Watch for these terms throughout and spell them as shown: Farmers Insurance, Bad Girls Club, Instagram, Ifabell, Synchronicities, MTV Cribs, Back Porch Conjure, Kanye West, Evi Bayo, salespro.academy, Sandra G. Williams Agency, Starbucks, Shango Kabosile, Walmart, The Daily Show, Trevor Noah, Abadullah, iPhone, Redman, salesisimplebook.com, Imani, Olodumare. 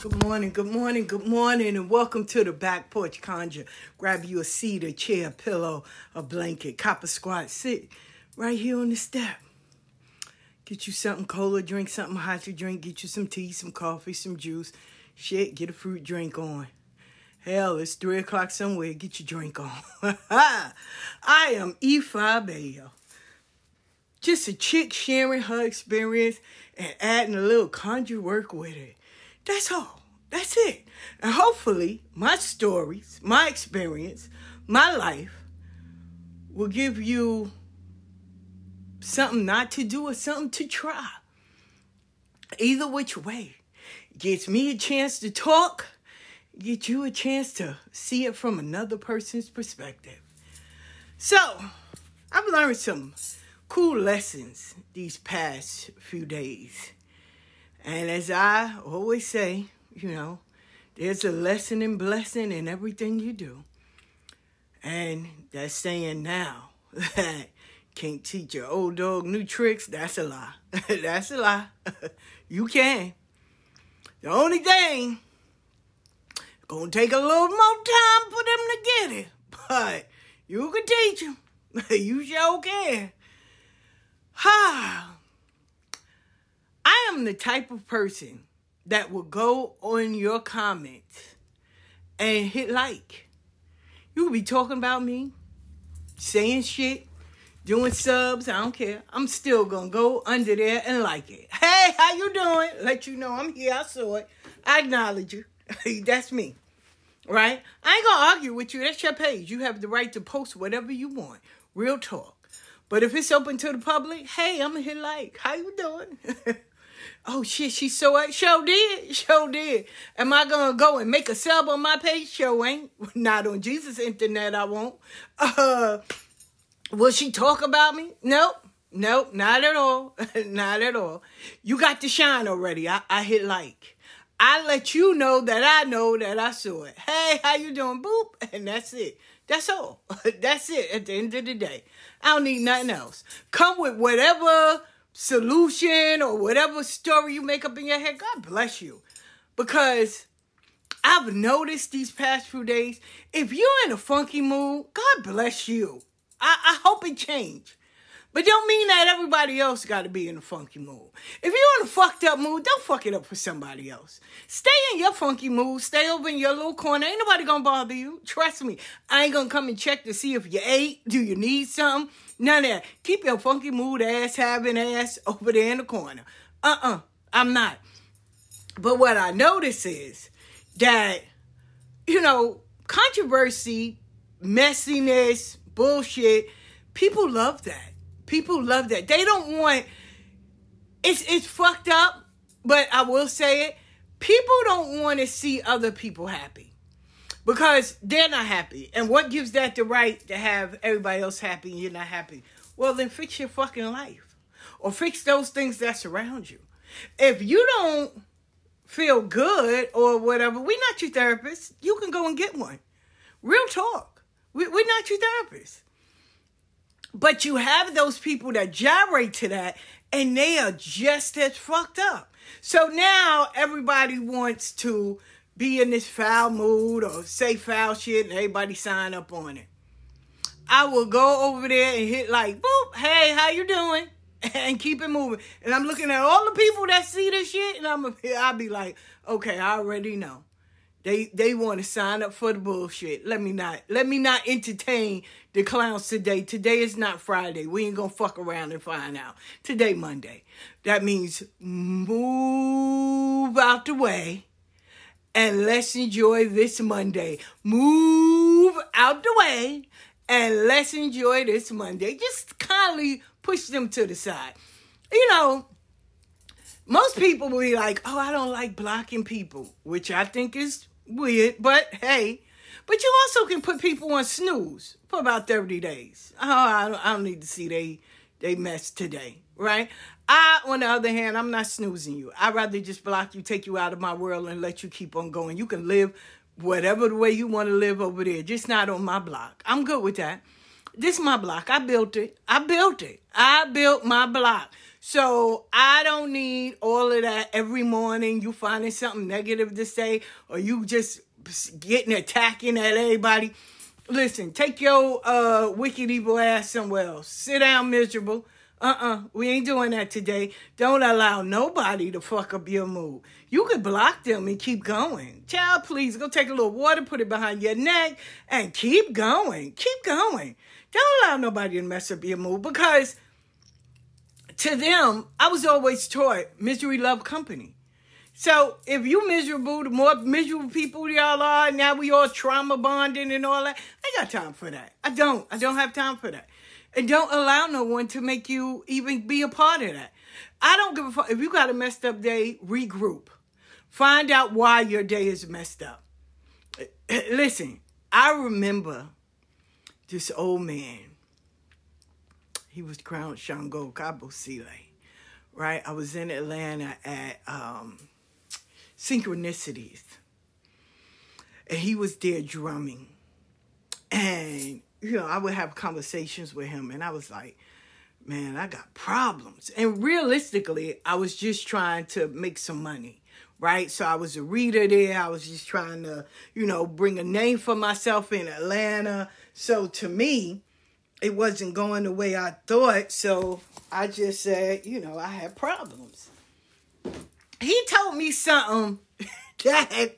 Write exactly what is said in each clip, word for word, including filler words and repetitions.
Good morning, good morning, good morning, and welcome to the Back Porch Conjure. Grab you a seat, a chair, a pillow, a blanket, copper squat, sit right here on the step. Get you something cold, drink something hot to drink, get you some tea, some coffee, some juice, shit, get a fruit drink on. Hell, it's three o'clock somewhere, get your drink on. I am Evi Bayo. Just a chick sharing her experience and adding a little conjure work with it. That's all. That's it. And hopefully, my stories, my experience, my life will give you something not to do or something to try. Either which way. Gets me a chance to talk. Gets you a chance to see it from another person's perspective. So, I've learned some cool lessons these past few days. And as I always say, you know, there's a lesson and blessing in everything you do. And that saying now that can't teach your old dog new tricks, that's a lie. That's a lie. You can. The only thing, it's going to take a little more time for them to get it. But you can teach them. You sure can. Ha! I am the type of person that will go on your comments and hit like. You'll be talking about me, saying shit, doing subs. I don't care. I'm still going to go under there and like it. Hey, how you doing? Let you know I'm here. I saw it. I acknowledge you. That's me. Right? I ain't going to argue with you. That's your page. You have the right to post whatever you want. Real talk. But if it's open to the public, hey, I'm going to hit like. How you doing? Oh, shit, she so ain't. Sure did. Sure did. Am I going to go and make a sub on my page? Sure ain't. Not on Jesus' internet, I won't. Uh, will she talk about me? Nope. Nope. Not at all. Not at all. You got to shine already. I, I hit like. I let you know that I know that I saw it. Hey, how you doing? Boop. And that's it. That's all. That's it at the end of the day. I don't need nothing else. Come with whatever solution or whatever story you make up in your head, God bless you. Because I've noticed these past few days, if you're in a funky mood, God bless you. I, I hope it change. But don't mean that everybody else got to be in a funky mood. If you're in a fucked up mood, don't fuck it up for somebody else. Stay in your funky mood. Stay over in your little corner. Ain't nobody going to bother you. Trust me. I ain't going to come and check to see if you ate. Do you need something? None of that. Keep your funky mood ass having ass over there in the corner. Uh-uh. I'm not. But what I notice is that, you know, controversy, messiness, bullshit, people love that. People love that. They don't want, it's it's fucked up, but I will say it, people don't want to see other people happy because they're not happy. And what gives that the right to have everybody else happy and you're not happy? Well, then fix your fucking life. or fix those things that surround you. If you don't feel good or whatever, we're not your therapist. You can go and get one. Real talk. We, we're not your therapist. But you have those people that gyrate to that, and they are just as fucked up. So now everybody wants to be in this foul mood or say foul shit, and everybody sign up on it. I will go over there and hit like, boop, hey, how you doing? And keep it moving. And I'm looking at all the people that see this shit, and I'm I'll be like, okay, I already know. They they want to sign up for the bullshit. Let me not let me not entertain the clowns today. Today is not Friday. We ain't gonna fuck around and find out. Today Monday. That means move out the way and let's enjoy this Monday. Move out the way and let's enjoy this Monday. Just kindly push them to the side. You know, most people will be like, oh, I don't like blocking people, which I think is weird, but hey. But you also can put people on snooze for about thirty days. Oh, I don't, I don't need to see they, they mess today, right? I, on the other hand, I'm not snoozing you. I'd rather just block you, take you out of my world, and let you keep on going. You can live whatever the way you want to live over there, just not on my block. I'm good with that. This is my block. I built it. I built it. I built my block. So I don't need all of that every morning. You finding something negative to say, or you just getting attacking at everybody. Listen, take your uh, wicked evil ass somewhere else. Sit down, miserable. Uh-uh. We ain't doing that today. Don't allow nobody to fuck up your mood. You could block them and keep going. Child, please go take a little water, put it behind your neck, and keep going. Keep going. Don't allow nobody to mess up your mood, because to them, I was always taught misery love company. So if you miserable, the more miserable people y'all are, now we all trauma bonding and all that. I ain't got time for that. I don't. I don't have time for that. And don't allow no one to make you even be a part of that. I don't give a fuck. If you got a messed up day, regroup. Find out why your day is messed up. Listen, I remember this old man. He was crowned Shango Kabosile, right? I was in Atlanta at um, Synchronicities. And he was there drumming. And you know, I would have conversations with him, and I was like, man, I got problems. And realistically, I was just trying to make some money, right? So I was a reader there. I was just trying to, you know, bring a name for myself in Atlanta. So to me, it wasn't going the way I thought. So I just said, you know, I had problems. He told me something that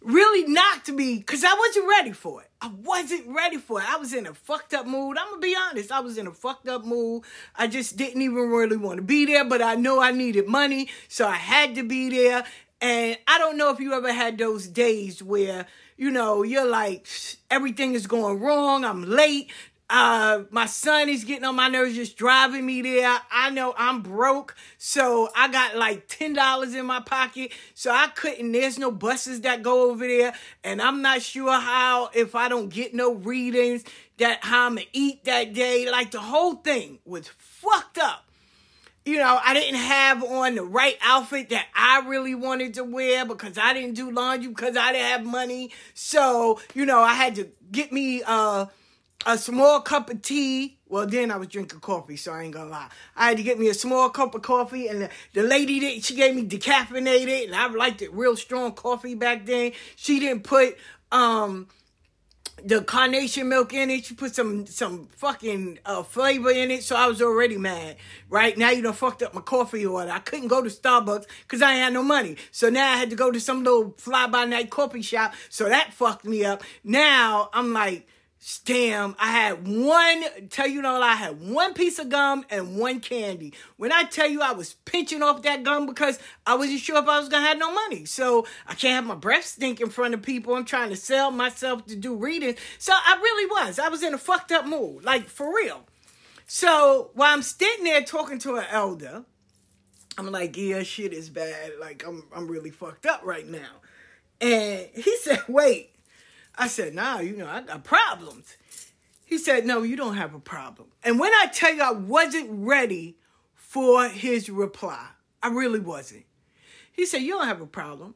really knocked me, because I wasn't ready for it. I wasn't ready for it. I was in a fucked up mood. I'm going to be honest. I was in a fucked up mood. I just didn't even really want to be there, but I know I needed money, so I had to be there. And I don't know if you ever had those days where, you know, you're like, everything is going wrong. I'm late. Uh, my son is getting on my nerves, just driving me there. I know I'm broke, so I got like ten dollars in my pocket, so I couldn't, there's no buses that go over there, and I'm not sure how, if I don't get no readings, that how I'm gonna eat that day. Like the whole thing was fucked up. You know, I didn't have on the right outfit that I really wanted to wear because I didn't do laundry, because I didn't have money. So, you know, I had to get me, uh, a small cup of tea. Well, then I was drinking coffee, so I ain't gonna lie. I had to get me a small cup of coffee, and the, the lady, that she gave me decaffeinated, and I liked it real strong coffee back then. She didn't put um, the carnation milk in it. She put some some fucking uh, flavor in it, so I was already mad. Right? Now you done fucked up my coffee order. I couldn't go to Starbucks because I ain't had no money. So now I had to go to some little fly-by-night coffee shop, so that fucked me up. Now I'm like, damn, I had one, tell you no lie, I had one piece of gum and one candy. When I tell you I was pinching off that gum because I wasn't sure if I was going to have no money. So I can't have my breath stink in front of people. I'm trying to sell myself to do reading. So I really was. I was in a fucked up mood, like for real. So while I'm sitting there talking to an elder, I'm like, yeah, shit is bad. Like I'm, I'm really fucked up right now. And he said, wait. I said, nah, you know, I got problems. He said, no, you don't have a problem. And when I tell you I wasn't ready for his reply. I really wasn't. He said, you don't have a problem.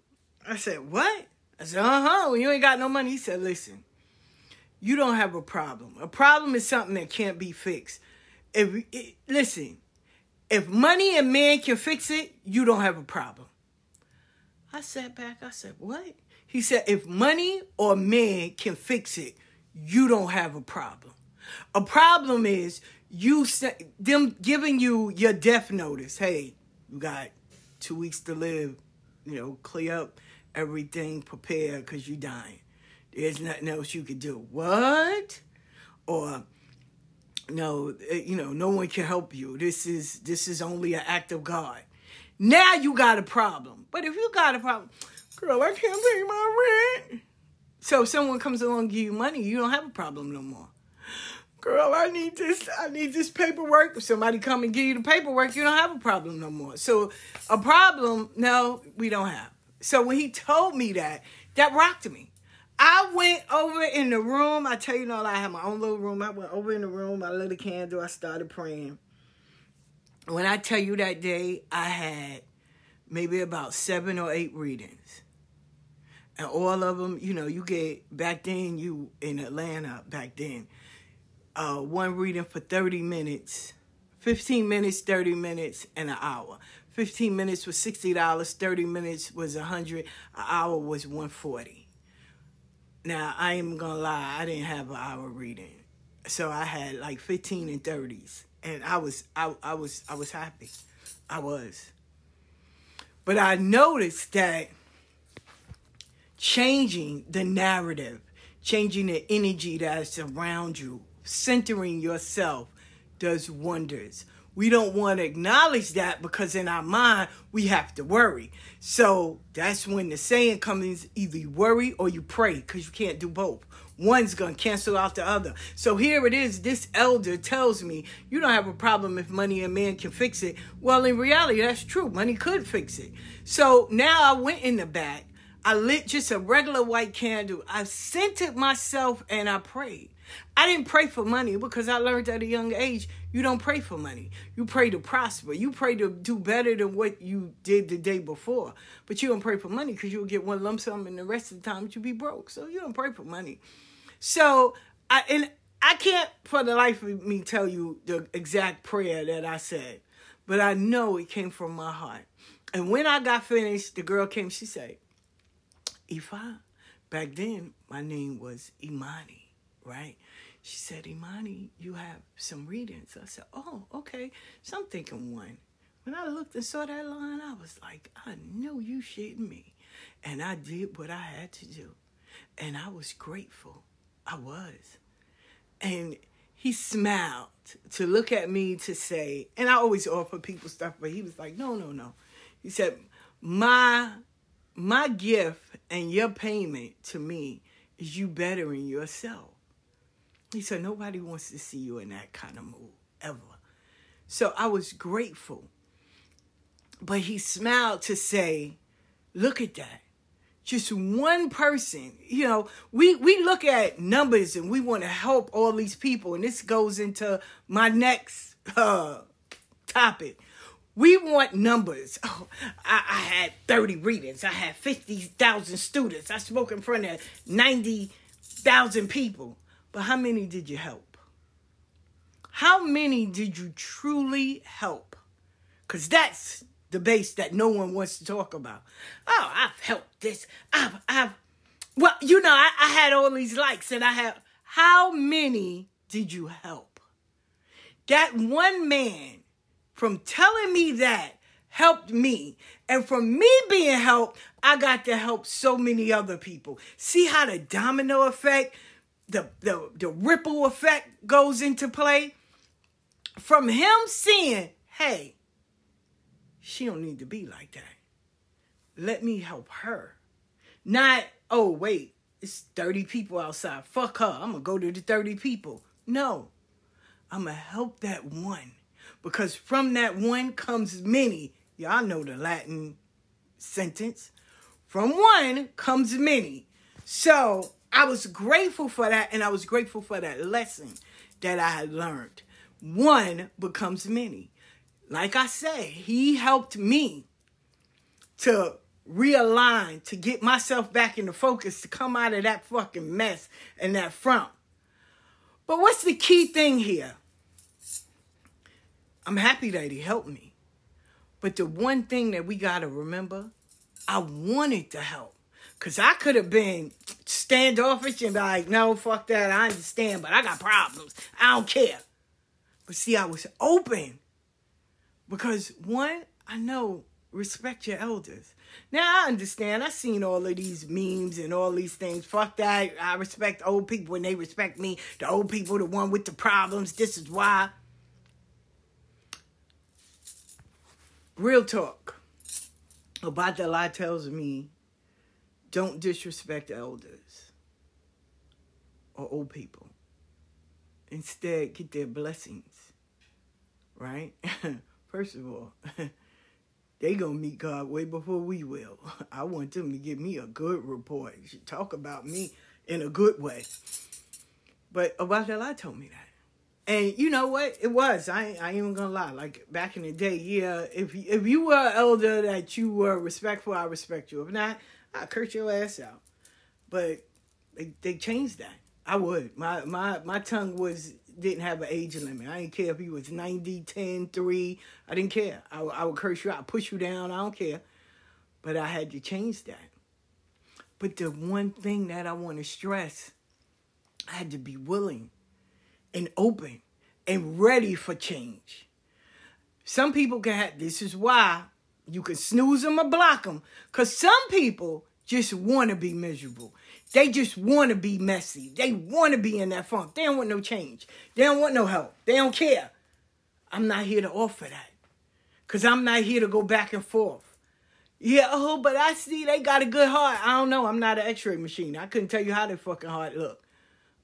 I said, what? I said, uh-huh, when you ain't got no money. He said, listen, you don't have a problem. A problem is something that can't be fixed. If it, Listen, if money and men can fix it, you don't have a problem. I sat back. I said, what? He said, if money or men can fix it, you don't have a problem. A problem is you them giving you your death notice. Hey, you got two weeks to live. You know, clear up everything, prepare, because you're dying. There's nothing else you can do. What? Or, no, you know, no one can help you. This is this is only an act of God. Now you got a problem. But if you got a problem, girl, I can't pay my rent. So if someone comes along and give you money, you don't have a problem no more. Girl, I need this, I need this paperwork. If somebody come and give you the paperwork, you don't have a problem no more. So a problem, no, we don't have. So when he told me that, that rocked me. I went over in the room. I tell you, you know, I had my own little room. I went over in the room. I lit a candle. I started praying. When I tell you that day, I had maybe about seven or eight readings. And all of them, you know, you get, back then, you in Atlanta, back then, uh, one reading for thirty minutes, fifteen minutes, thirty minutes, and an hour. fifteen minutes was sixty dollars, thirty minutes was one hundred dollars, an hour was one hundred forty dollars. Now, I ain't going to lie, I didn't have an hour reading. So I had like fifteen and thirties, and I was I, I was I was happy. I was. But I noticed that changing the narrative, changing the energy that's around you, centering yourself does wonders. We don't want to acknowledge that because in our mind, we have to worry. So that's when the saying comes, either you worry or you pray, because you can't do both. One's going to cancel out the other. So here it is. This elder tells me, you don't have a problem if money and men can fix it. Well, in reality, that's true. Money could fix it. So now I went in the back. I lit just a regular white candle. I scented myself and I prayed. I didn't pray for money because I learned at a young age, you don't pray for money. You pray to prosper. You pray to do better than what you did the day before. But you don't pray for money because you'll get one lump sum and the rest of the time you'll be broke. So you don't pray for money. So I and I can't for the life of me tell you the exact prayer that I said, but I know it came from my heart. And when I got finished, the girl came, she said, Ifa, back then, my name was Imani, right? She said, Imani, you have some readings. I said, oh, okay. So I'm thinking one. When I looked and saw that line, I was like, I know you shitting me. And I did what I had to do. And I was grateful. I was. And he smiled to look at me to say, and I always offer people stuff, but he was like, no, no, no. He said, my... My gift and your payment to me is you bettering yourself. He said, nobody wants to see you in that kind of mood ever. So I was grateful. But he smiled to say, look at that. Just one person, you know, we, we look at numbers and we want to help all these people. And this goes into my next uh, topic. We want numbers. Oh, I, I had thirty readings. I had fifty thousand students. I spoke in front of ninety thousand people. But how many did you help? How many did you truly help? Because that's the base that no one wants to talk about. Oh, I've helped this. I've, I've, well, you know, I, I had all these likes and I have. How many did you help? That one man from telling me that helped me. And from me being helped, I got to help so many other people. See how the domino effect, the, the, the ripple effect goes into play? From him seeing, hey, she don't need to be like that. Let me help her. Not, oh, wait, it's thirty people outside. Fuck her. I'm going to go to the thirty people. No, I'm going to help that one. Because from that one comes many. Y'all know the Latin sentence. From one comes many. So I was grateful for that. And I was grateful for that lesson that I had learned. One becomes many. like I say, he helped me to realign, to get myself back into focus, to come out of that fucking mess and that front. But what's the key thing here? I'm happy that he helped me. But the one thing that we got to remember, I wanted to help. Because I could have been standoffish and be like, no, fuck that, I understand, but I got problems. I don't care. But see, I was open. Because one, I know, respect your elders. Now, I understand. I've seen all of these memes and all these things. Fuck that. I respect old people and they respect me. The old people, the one with the problems. This is why. Real talk. Abadullah tells me, don't disrespect elders or old people. Instead, get their blessings. Right? First of all, they gonna meet God way before we will. I want them to give me a good report. You should talk about me in a good way. But Abadullah told me that. And you know what? It was. I ain't, I ain't even gonna lie. Like, back in the day, yeah, if, if you were an elder that you were respectful, I respect you. If not, I curse your ass out. But they, they changed that. I would. My my my tongue was didn't have an age limit. I didn't care if he was ninety, ten, three. I didn't care. I, I would curse you out. I push you down. I don't care. But I had to change that. But the one thing that I want to stress, I had to be willing and open and ready for change. Some people can have, this is why you can snooze them or block them. Because some people just want to be miserable. They just want to be messy. They want to be in that funk. They don't want no change. They don't want no help. They don't care. I'm not here to offer that. Because I'm not here to go back and forth. Yeah, oh, but I see they got a good heart. I don't know. I'm not an x-ray machine. I couldn't tell you how their fucking heart looked.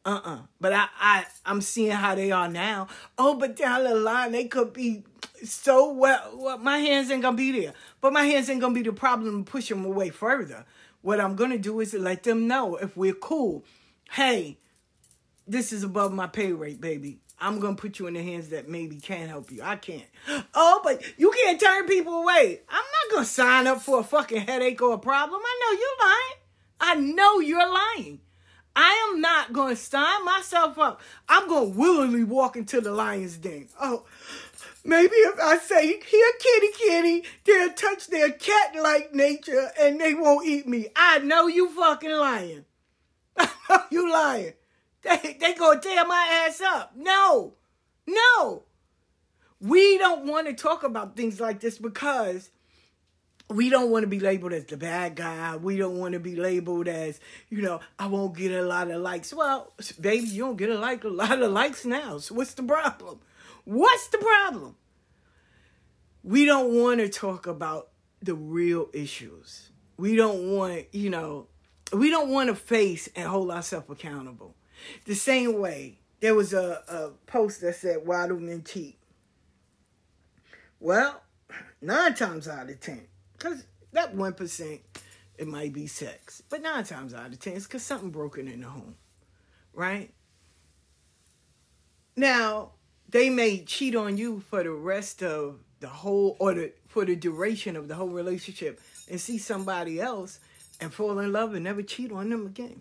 Uh-uh. But I, I, I'm seeing how they are now. Oh, but down the line, they could be so well. well my hands ain't going to be there. But my hands ain't going to be the problem to push them away further. What I'm going to do is let them know, if we're cool, hey, this is above my pay rate, baby. I'm going to put you in the hands that maybe can help you. I can't. Oh, but you can't turn people away. I'm not going to sign up for a fucking headache or a problem. I know you're lying. I know you're lying. I am not going to sign myself up. I'm going to willingly walk into the lion's den. Oh, maybe if I say, here, kitty, kitty, they'll touch their cat-like nature and they won't eat me. I know you fucking lying. I know you lying. They, they going to tear my ass up. No. No. We don't want to talk about things like this because we don't want to be labeled as the bad guy. We don't want to be labeled as, you know, I won't get a lot of likes. Well, baby, you don't get a, like, a lot of likes now. So what's the problem? What's the problem? We don't want to talk about the real issues. We don't want, you know, we don't want to face and hold ourselves accountable. The same way, there was a, a post that said, why do men cheat? Well, nine times out of ten. Because that one percent, it might be sex. But nine times out of ten, it's because something broken in the home. Right? Now, they may cheat on you for the rest of the whole, or the, for the duration of the whole relationship, and see somebody else and fall in love and never cheat on them again.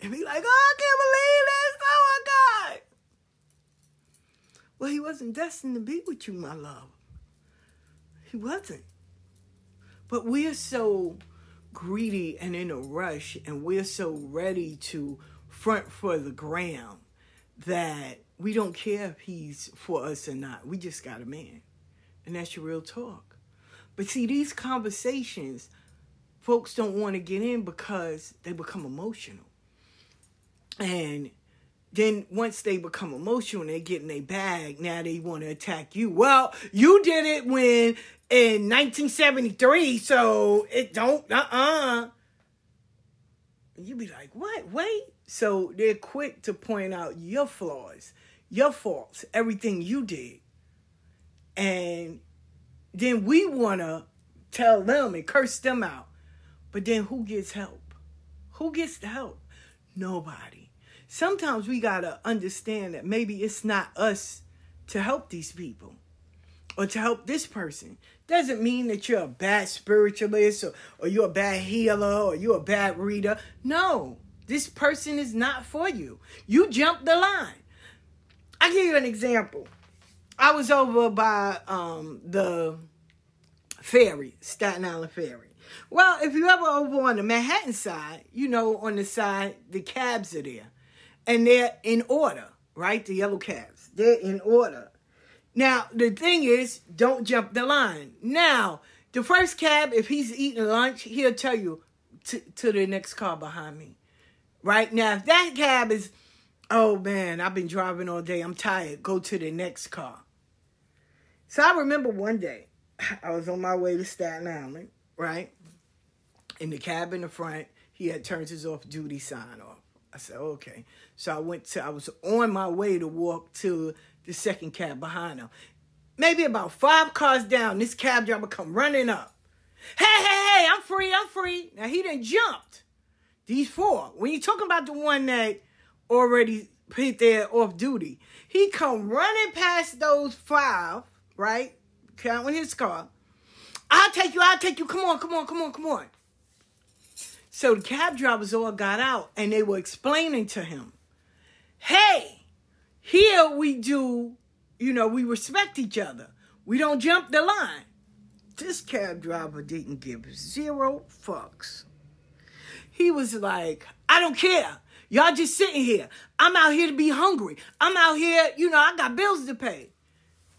And be like, oh, I can't believe this. Oh, my God. Well, he wasn't destined to be with you, my love. He wasn't. But we are so greedy and in a rush, and we're so ready to front for the gram that we don't care if he's for us or not. We just got a man. And that's your real talk. But see, these conversations, folks don't want to get in because they become emotional. And then once they become emotional and they get in their bag, now they want to attack you. Well, you did it when in nineteen seventy-three, so it don't, uh-uh. You be like, what? Wait. So they're quick to point out your flaws, your faults, everything you did. And then we want to tell them and curse them out. But then who gets help? Who gets the help? Nobody. Sometimes we got to understand that maybe it's not us to help these people. or to help this person. Doesn't mean that you're a bad spiritualist or, or you're a bad healer or you're a bad reader. No, this person is not for you. You jump the line. I'll give you an example. I was over by um, the ferry, Staten Island Ferry. Well, if you ever over on the Manhattan side, you know, on the side, the cabs are there. And they're in order, right? The yellow cabs. They're in order. Now, the thing is, don't jump the line. Now, the first cab, if he's eating lunch, he'll tell you to, to the next car behind me. Right? Now, if that cab is, oh, man, I've been driving all day. I'm tired. Go to the next car. So I remember one day, I was on my way to Staten Island, right? In the cab in the front, he had turned his off-duty sign off. I said, okay. So I went to, I was on my way to walk to the second cab behind him. Maybe about five cars down, this cab driver come running up. Hey, hey, hey, I'm free, I'm free. Now, he done jumped these four. When you're talking about the one that already hit their off duty, he come running past those five, right? Counting his car. I'll take you, I'll take you. Come on, come on, come on, come on. So the cab drivers all got out and they were explaining to him, hey, here we do, you know, we respect each other. We don't jump the line. This cab driver didn't give zero fucks. He was like, I don't care. Y'all just sitting here. I'm out here to be hungry. I'm out here, you know, I got bills to pay.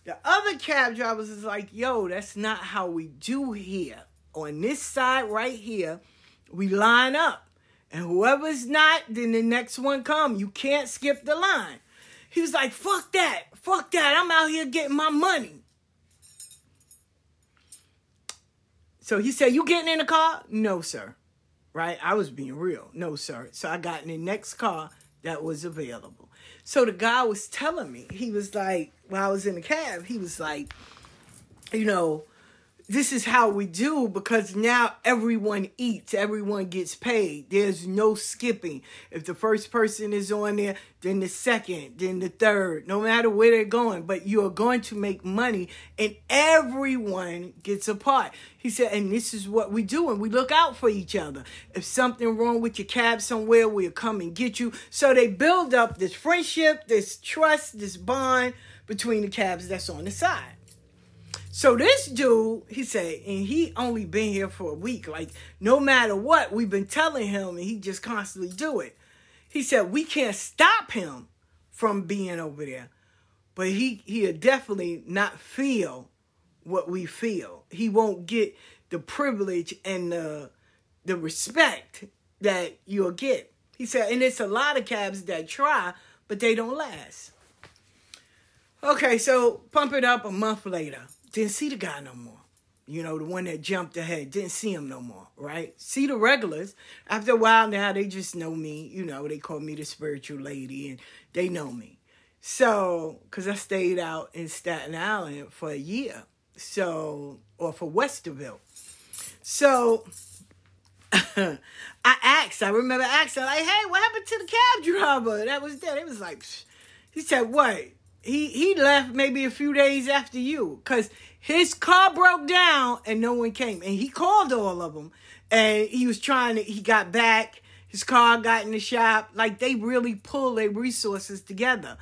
The other cab drivers is like, yo, that's not how we do here. On this side right here, we line up. And whoever's not, then the next one come. You can't skip the line. He was like, fuck that. Fuck that. I'm out here getting my money. So he said, you getting in the car? No, sir. Right? I was being real. No, sir. So I got in the next car that was available. So the guy was telling me, he was like, while I was in the cab, he was like, you know, this is how we do because now everyone eats. Everyone gets paid. There's no skipping. If the first person is on there, then the second, then the third, no matter where they're going. But you are going to make money and everyone gets a part. He said, and this is what we do. And we look out for each other. If something wrong with your cab somewhere, we'll come and get you. So they build up this friendship, this trust, this bond between the cabs that's on the side. So this dude, he said, and he only been here for a week. Like, no matter what, we've been telling him, and he just constantly do it. He said, we can't stop him from being over there. But he, he'll definitely not feel what we feel. He won't get the privilege and the, the respect that you'll get. He said, and it's a lot of cabs that try, but they don't last. Okay, so pump it up a month later. Didn't see the guy no more. You know, the one that jumped ahead. Didn't see him no more, right? See the regulars. After a while now, they just know me. You know, they call me the spiritual lady and they know me. So, because I stayed out in Staten Island for a year. So, or for Westerville. So, I asked, I remember asking, like, hey, what happened to the cab driver that was there? They was like, psh. He said, what? He he left maybe a few days after you because his car broke down and no one came. And he called all of them and he was trying to, he got back. His car got in the shop. Like they really pull their resources together.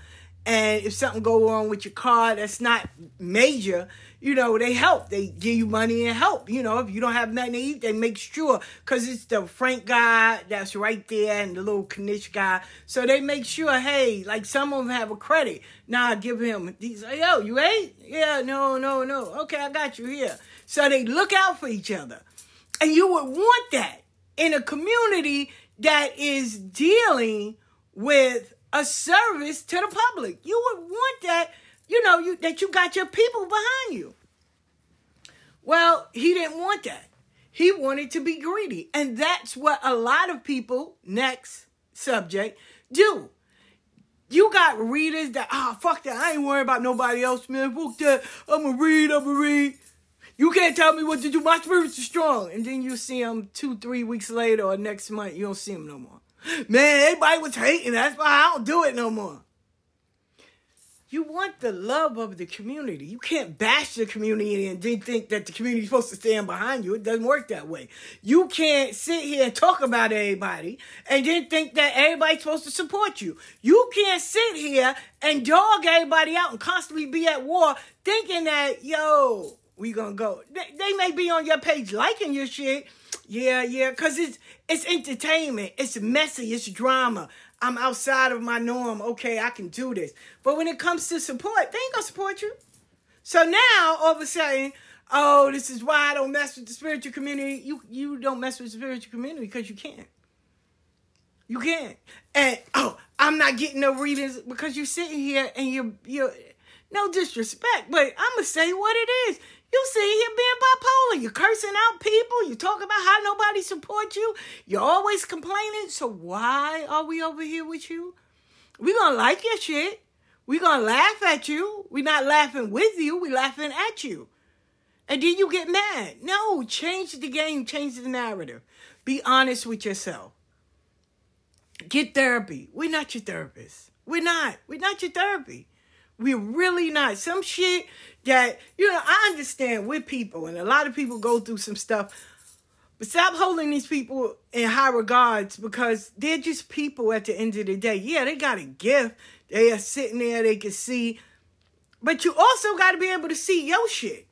And if something go wrong with your car that's not major, you know, they help. They give you money and help. You know, if you don't have nothing to eat, they make sure because it's the Frank guy that's right there and the little Kanish guy. So they make sure, hey, like some of them have a credit. Now nah, give him these. Yo, you ate? Yeah, no, no, no. Okay, I got you here. So they look out for each other. And you would want that in a community that is dealing with a service to the public. You would want that, you know, you that you got your people behind you. Well, he didn't want that. He wanted to be greedy. And that's what a lot of people, next subject, do. You got readers that, ah, oh, fuck that. I ain't worried about nobody else, man. Fuck that. I'm going to read, I'm going to read. You can't tell me what to do. My spirits are strong. And then you see them two, three weeks later or next month. You don't see them no more. Man, everybody was hating. That's why I don't do it no more. You want the love of the community. You can't bash the community and then think that the community is supposed to stand behind you. It doesn't work that way. You can't sit here and talk about everybody and then think that everybody's supposed to support you. You can't sit here and dog everybody out and constantly be at war thinking that, yo, we gonna go. They, they may be on your page liking your shit. Yeah, yeah, because it's, it's entertainment. It's messy. It's drama. I'm outside of my norm. Okay, I can do this. But when it comes to support, they ain't going to support you. So now, all of a sudden, oh, this is why I don't mess with the spiritual community. You you don't mess with the spiritual community because you can't. You can't. And, oh, I'm not getting no readings because you're sitting here and you're, you're no disrespect, but I'm going to say what it is. You sitting here being bipolar. You're cursing out people. You talk about how nobody supports you. You're always complaining. So why are we over here with you? We're going to like your shit. We're going to laugh at you. We're not laughing with you. We're laughing at you. And then you get mad. No, change the game. Change the narrative. Be honest with yourself. Get therapy. We're not your therapist. We're not. We're not your therapy. We're really not. Some shit that, you know, I understand with people, and a lot of people go through some stuff, but stop holding these people in high regards because they're just people at the end of the day. Yeah, they got a gift. They are sitting there. They can see. But you also got to be able to see your shit.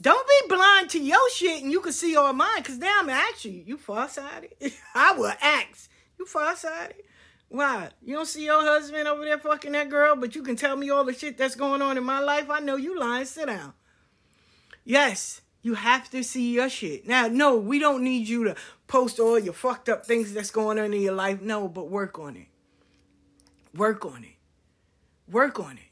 Don't be blind to your shit and you can see all mine because now I'm actually, you farsighted. I will ask. You farsighted. Why? You don't see your husband over there fucking that girl, but you can tell me all the shit that's going on in my life? I know you lying. Sit down. Yes, you have to see your shit. Now, no, we don't need you to post all your fucked up things that's going on in your life. No, but work on it. Work on it. Work on it.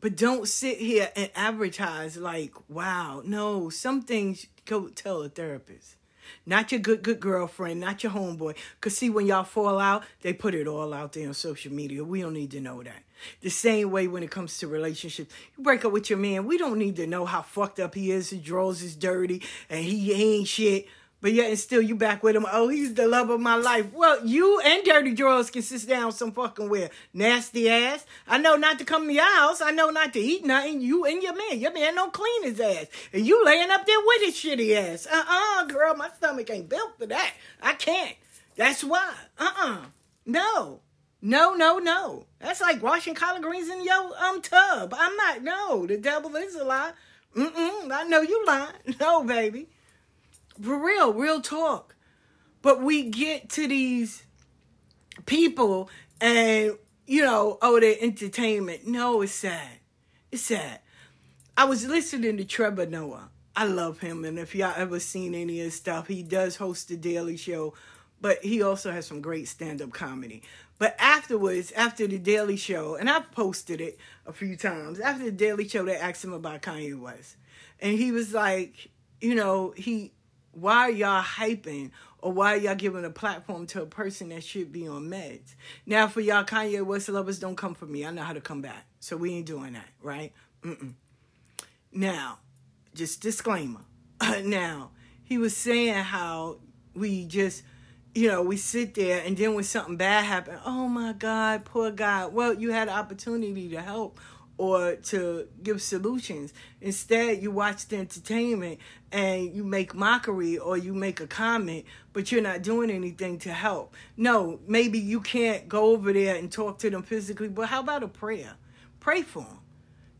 But don't sit here and advertise like, wow. No, some things, go tell a therapist. Not your good, good girlfriend, not your homeboy. Because see, when y'all fall out, they put it all out there on social media. We don't need to know that. The same way when it comes to relationships. You break up with your man, we don't need to know how fucked up he is. His drawers is dirty and he, he ain't shit. But yet and still you back with him. Oh, he's the love of my life. Well, you and dirty drawers can sit down some fucking where. Nasty ass. I know not to come to your house. I know not to eat nothing. You and your man. Your man don't clean his ass. And you laying up there with his shitty ass. Uh-uh, girl. My stomach ain't built for that. I can't. That's why. Uh-uh. No. No, no, no. That's like washing collard greens in your um tub. I'm not. No. The devil is a lie. Mm-mm. I know you lying. No, baby. For real, real talk. But we get to these people and, you know, oh, they're entertainment. No, it's sad. It's sad. I was listening to Trevor Noah. I love him. And if y'all ever seen any of his stuff, he does host The Daily Show. But he also has some great stand-up comedy. But afterwards, after The Daily Show, and I've posted it a few times. After The Daily Show, they asked him about Kanye West. And he was like, you know, he... why are y'all hyping or why are y'all giving a platform to a person that should be on meds? Now, for y'all Kanye West lovers, don't come for me. I know how to come back. So we ain't doing that, right? Mm-mm. Now, just disclaimer. Now, he was saying how we just, you know, we sit there and then when something bad happens, oh my God, poor guy. Well, you had an opportunity to help or to give solutions. Instead, you watch the entertainment and you make mockery or you make a comment, but you're not doing anything to help. No, maybe you can't go over there and talk to them physically, but how about a prayer? Pray for them.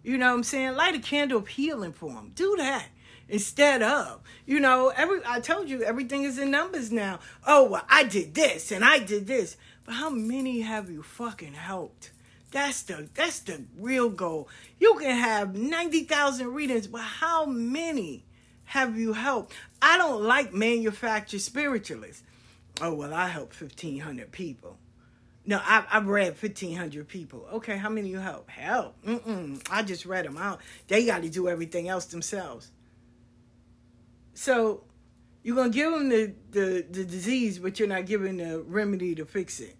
You know what I'm saying? Light a candle of healing for them. Do that. Instead of, you know, every I told you, everything is in numbers now. Oh, well, I did this and I did this. But how many have you fucking helped? That's the that's the real goal. You can have ninety thousand readings, but how many have you helped? I don't like manufactured spiritualists. Oh, well, I helped fifteen hundred people. No, I, I've read fifteen hundred people. Okay, how many you help? Hell, mm-mm, I just read them out. They got to do everything else themselves. So you're going to give them the, the, the disease, but you're not giving the remedy to fix it.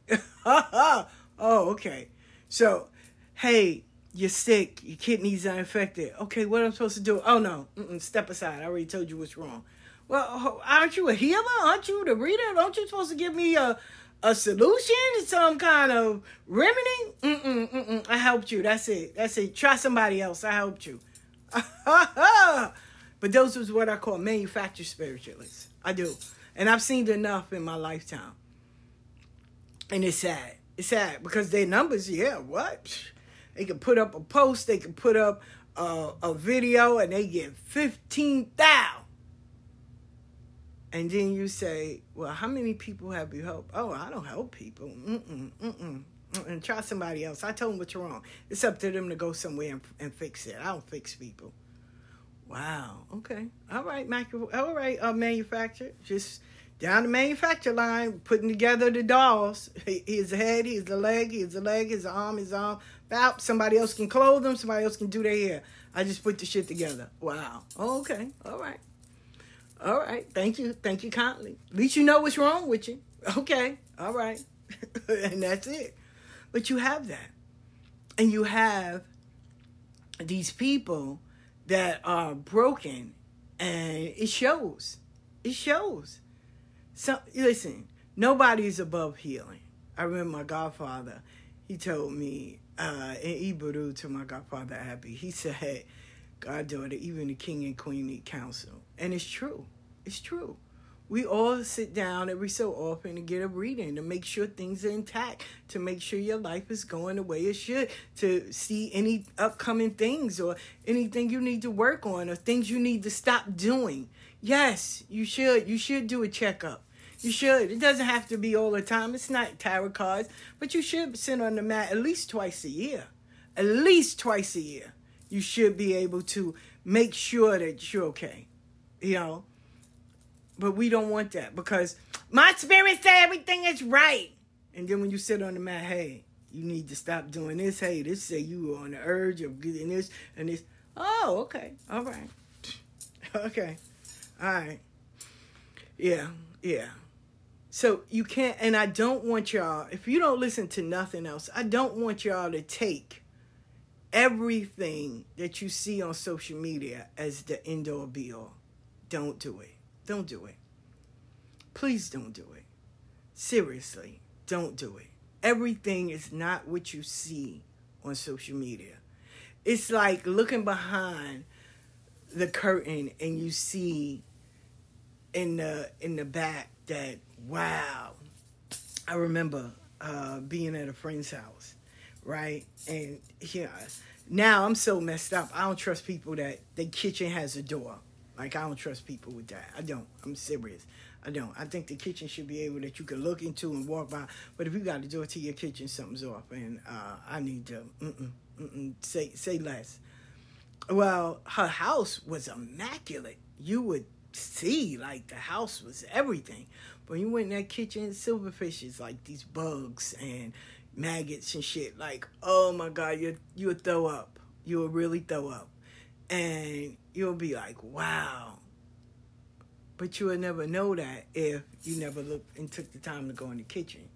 Oh, okay. So, hey, you're sick. Your kidneys are infected. Okay, what am I supposed to do? Oh, no. Mm-mm, step aside. I already told you what's wrong. Well, aren't you a healer? Aren't you the reader? Aren't you supposed to give me a, a solution, some kind of remedy. Mm-mm, mm-mm, I helped you. That's it. That's it. Try somebody else. I helped you. But those was what I call manufactured spiritualists. I do. And I've seen enough in my lifetime. And it's sad. It's sad because their numbers, yeah, what? They can put up a post. They can put up a, a video and they get fifteen thousand. And then you say, well, how many people have you helped? Oh, I don't help people. Mm-mm, mm-mm, mm-mm. Try somebody else. I told them what's wrong. It's up to them to go somewhere and, and fix it. I don't fix people. Wow. Okay. All right, macro- All right, uh, manufacturer. Just down the manufacturer line, putting together the dolls. Here's the head, here's the leg, here's the leg, here's the arm, here's the arm. Bow. Somebody else can clothe them. Somebody else can do their hair. I just put the shit together. Wow. Okay. All right. All right. Thank you. Thank you kindly. At least you know what's wrong with you. Okay. All right. And that's it. But you have that. And you have these people that are broken. And it shows. It shows. So, listen, nobody's above healing. I remember my godfather. He told me, uh, in Iburu to my godfather, Abby, he said, goddaughter, even the king and queen need counsel. And it's true. It's true. We all sit down every so often to get a reading, to make sure things are intact, to make sure your life is going the way it should, to see any upcoming things or anything you need to work on or things you need to stop doing. Yes, you should. You should do a checkup. You should. It doesn't have to be all the time. It's not tarot cards, but you should sit on the mat at least twice a year. At least twice a year. You should be able to make sure that you're okay. You know, but we don't want that because my spirit say everything is right. And then when you sit on the mat, hey, you need to stop doing this. Hey, this say you on the urge of getting this and this. Oh, okay. All right. Okay. All right. Yeah. Yeah. So you can't, and I don't want y'all, if you don't listen to nothing else, I don't want y'all to take everything that you see on social media as the end all be all. Don't do it. Don't do it. Please don't do it. Seriously, don't do it. Everything is not what you see on social media. It's like looking behind the curtain and you see in the in the back that, wow. I remember uh, being at a friend's house, right? And yeah, now I'm so messed up. I don't trust people that their kitchen has a door. Like, I don't trust people with that. I don't. I'm serious. I don't. I think the kitchen should be able that you can look into and walk by. But if you got a door to your kitchen, something's off. And uh, I need to mm-mm, mm-mm, say, say less. Well, her house was immaculate. You would see, like, the house was everything. But you went in that kitchen, silverfishes, like these bugs and maggots and shit. Like, oh, my God, you you would throw up. You would really throw up. And you'll be like, wow. But you'll never know that if you never looked and took the time to go in the kitchen.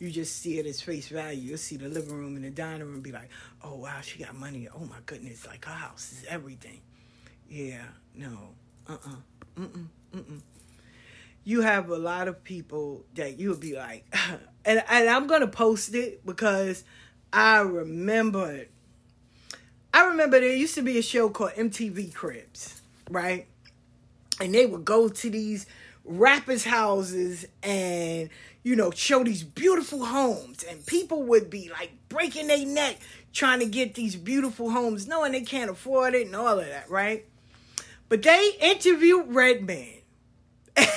You just see it as face value. You'll see the living room and the dining room and be like, oh, wow, she got money. Oh, my goodness, like her house is everything. Yeah, no, uh-uh, mm-mm, mm-mm. You have a lot of people that you'll be like, and, and I'm going to post it because I remember it. I remember there used to be a show called M T V Cribs, right? And they would go to these rappers' houses and, you know, show these beautiful homes. And people would be, like, breaking their neck trying to get these beautiful homes, knowing they can't afford it and all of that, right? But they interviewed Redman.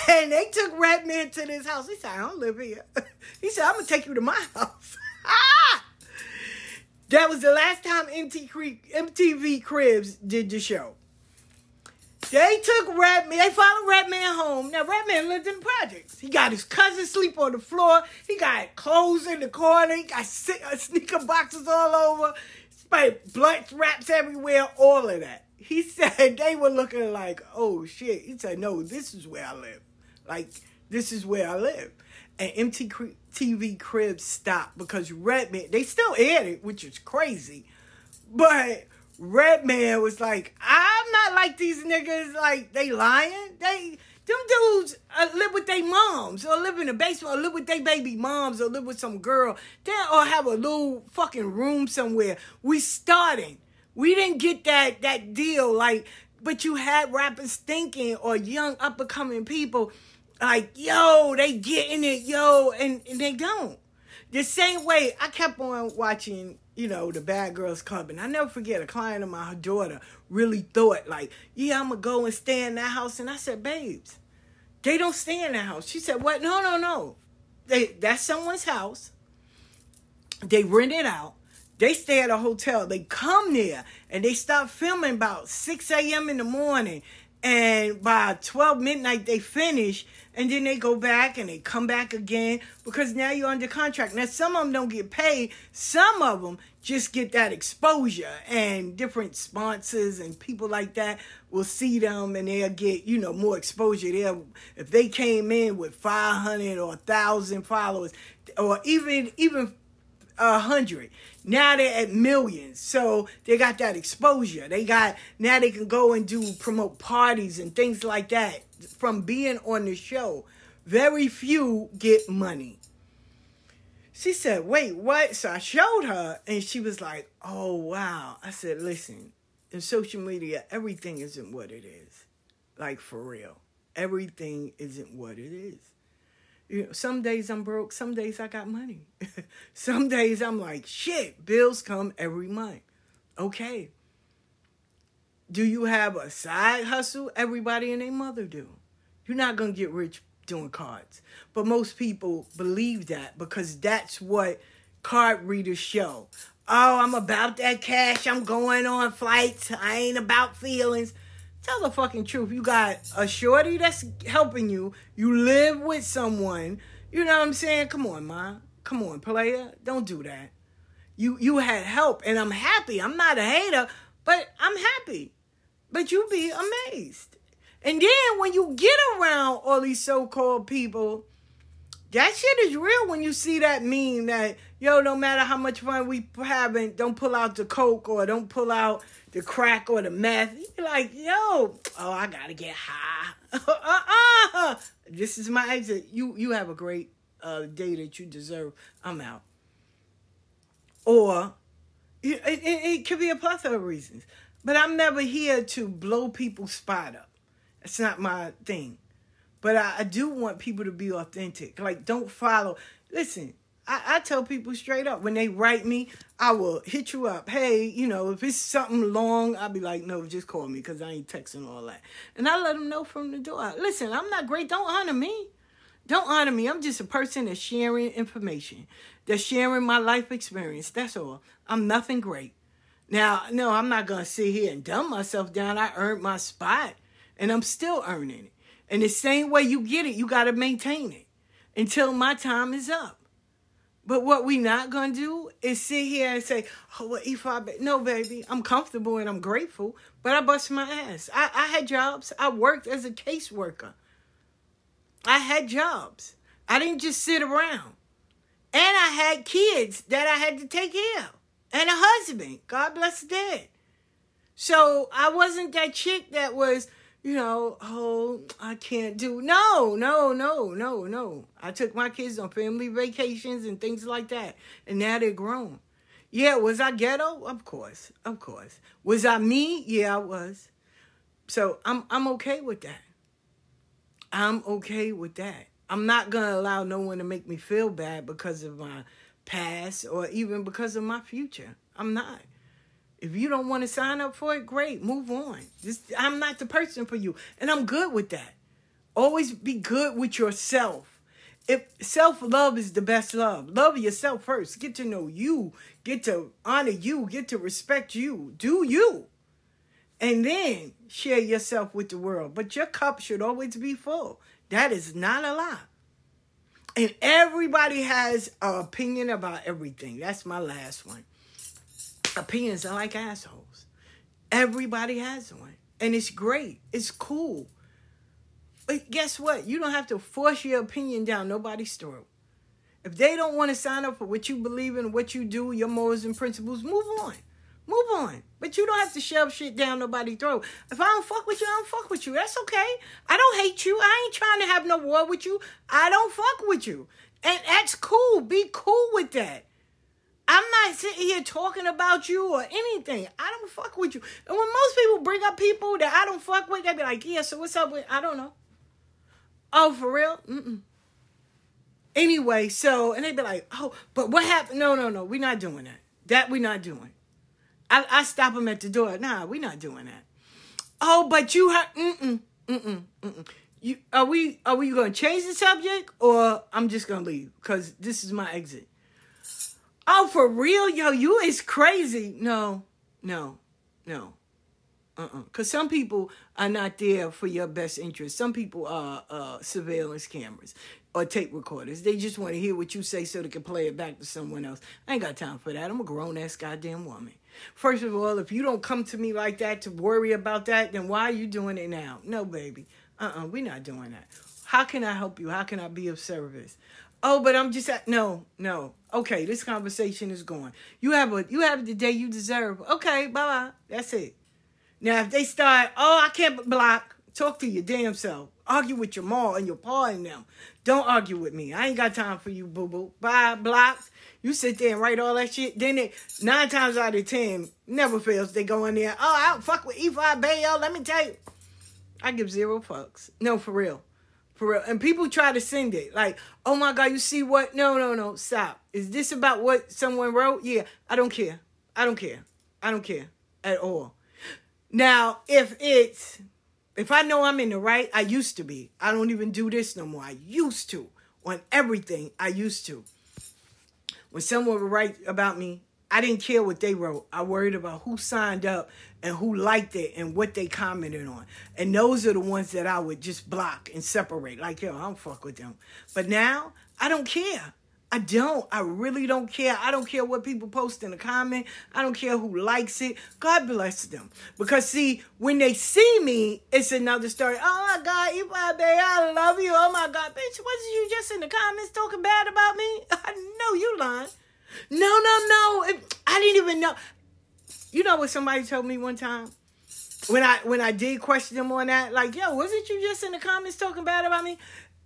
And they took Redman to this house. He said, I don't live here. He said, I'm going to take you to my house. Ah! That was the last time M T V Cribs did the show. They took Redman, they followed Redman home. Now, Redman lived in the projects. He got his cousin sleep on the floor. He got clothes in the corner. He got sneaker boxes all over. Blunt wraps everywhere, all of that. He said they were looking like, oh, shit. He said, no, this is where I live. Like, this is where I live. And M T V Cribs stopped because Redman, they still aired it, which is crazy. But Redman was like, I'm not like these niggas, like, they lying. They Them dudes uh, live with their moms or live in the basement or live with their baby moms or live with some girl. They all have a little fucking room somewhere. We starting. We didn't get that that deal. Like, but you had rappers thinking, or young up-and-coming people like, yo, they getting it, yo, and, and they don't. The same way I kept on watching, you know, the Bad Girls Club. And I never forget a client of my, her daughter really thought like, yeah, I'm going to go and stay in that house. And I said, babes, they don't stay in that house. She said, what? No, no, no. They, that's someone's house. They rent it out. They stay at a hotel. They come there and they start filming about six a.m. in the morning. And by twelve midnight, they finish, and then they go back and they come back again because now you're under contract. Now, some of them don't get paid. Some of them just get that exposure, and different sponsors and people like that will see them and they'll get, you know, more exposure. They'll, if they came in with five hundred or one thousand followers or even even a hundred. Now they're at millions. So they got that exposure. They got, now they can go and do promote parties and things like that from being on the show. Very few get money. She said, wait, what? So I showed her and she was like, oh, wow. I said, listen, in social media, everything isn't what it is. Like, for real. Everything isn't what it is. You know, some days I'm broke. Some days I got money. Some days I'm like, shit, bills come every month. Okay. Do you have a side hustle? Everybody and their mother do. You're not going to get rich doing cards. But most people believe that because that's what card readers show. Oh, I'm about that cash. I'm going on flights. I ain't about feelings. Tell the fucking truth. You got a shorty that's helping you. You live with someone. You know what I'm saying? Come on, ma. Come on, player. Don't do that. You you had help, and I'm happy. I'm not a hater, but I'm happy. But you be amazed. And then when you get around all these so-called people, that shit is real when you see that meme that, yo, no matter how much fun we having, don't pull out the coke or don't pull out the crack or the meth. You're like, yo, oh, I gotta get high. uh-uh. This is my exit. You you have a great uh, day that you deserve. I'm out. Or it, it, it could be a plethora of reasons. But I'm never here to blow people's spot up. That's not my thing. But I, I do want people to be authentic. Like, don't follow. Listen, I, I tell people straight up, when they write me, I will hit you up. Hey, you know, if it's something long, I'll be like, no, just call me because I ain't texting all that. And I let them know from the door. Listen, I'm not great. Don't honor me. Don't honor me. I'm just a person that's sharing information, that's sharing my life experience. That's all. I'm nothing great. Now, no, I'm not going to sit here and dumb myself down. I earned my spot, and I'm still earning it. And the same way you get it, you got to maintain it until my time is up. But what we not going to do is sit here and say, oh, well, if I... Ba-. No, baby, I'm comfortable and I'm grateful, but I bust my ass. I, I had jobs. I worked as a caseworker. I had jobs. I didn't just sit around. And I had kids that I had to take care of. And a husband. God bless the dead. So I wasn't that chick that was, you know, oh, I can't do. No, no, no, no, no. I took my kids on family vacations and things like that. And now they're grown. Yeah, was I ghetto? Of course, of course. Was I me? Yeah, I was. So I'm I'm okay with that. I'm okay with that. I'm not going to allow no one to make me feel bad because of my past or even because of my future. I'm not. If you don't want to sign up for it, great. Move on. Just, I'm not the person for you. And I'm good with that. Always be good with yourself. If self-love is the best love. Love yourself first. Get to know you. Get to honor you. Get to respect you. Do you. And then share yourself with the world. But your cup should always be full. That is not a lie. And everybody has an opinion about everything. That's my last one. Opinions are like assholes. Everybody has one. And it's great. It's cool. But guess what? You don't have to force your opinion down nobody's throat. If they don't want to sign up for what you believe in, what you do, your morals and principles, move on. Move on. But you don't have to shove shit down nobody's throat. If I don't fuck with you, I don't fuck with you. That's okay. I don't hate you. I ain't trying to have no war with you. I don't fuck with you. And that's cool. Be cool with that. I'm not sitting here talking about you or anything. I don't fuck with you. And when most people bring up people that I don't fuck with, they be like, yeah, so what's up with, I don't know. Oh, for real? Mm-mm. Anyway, so, and they be like, oh, but what happened? No, no, no, we're not doing that. That we're not doing. I, I stop them at the door. Nah, we're not doing that. Oh, but you have, mm-mm, mm-mm, mm-mm. You, are we, are we going to change the subject or I'm just going to leave because this is my exit? Oh, for real? Yo, you is crazy. No, no, no. Uh-uh. Because some people are not there for your best interest. Some people are uh, surveillance cameras or tape recorders. They just want to hear what you say so they can play it back to someone else. I ain't got time for that. I'm a grown-ass goddamn woman. First of all, if you don't come to me like that to worry about that, then why are you doing it now? No, baby. Uh-uh. We're not doing that. How can I help you? How can I be of service? Oh, but I'm just at, no, no. Okay, this conversation is gone. You have a you have the day you deserve. Okay, bye-bye. That's it. Now, if they start, oh, I can't block, talk to your damn self. Argue with your ma and your pa and them. Don't argue with me. I ain't got time for you, boo-boo. Bye, blocks. You sit there and write all that shit. Then they, nine times out of ten, never fails. They go in there, oh, I don't fuck with Evi Bayo. Let me tell you. I give zero fucks. No, for real. For real. And people try to send it. Like, oh, my God, you see what? No, no, no. Stop. Is this about what someone wrote? Yeah. I don't care. I don't care. I don't care at all. Now, if it's, if I know I'm in the right, I used to be. I don't even do this no more. I used to. On everything, I used to. When someone would write about me, I didn't care what they wrote. I worried about who signed up and who liked it and what they commented on. And those are the ones that I would just block and separate. Like, yo, I don't fuck with them. But now, I don't care. I don't. I really don't care. I don't care what people post in the comment. I don't care who likes it. God bless them. Because, see, when they see me, it's another story. Oh, my God, Ifabell, I love you. Oh, my God, bitch, wasn't you just in the comments talking bad about me? I know you lying. No, no, no. I didn't even know. You know what somebody told me one time? When I, when I did question them on that, like, yo, wasn't you just in the comments talking bad about me?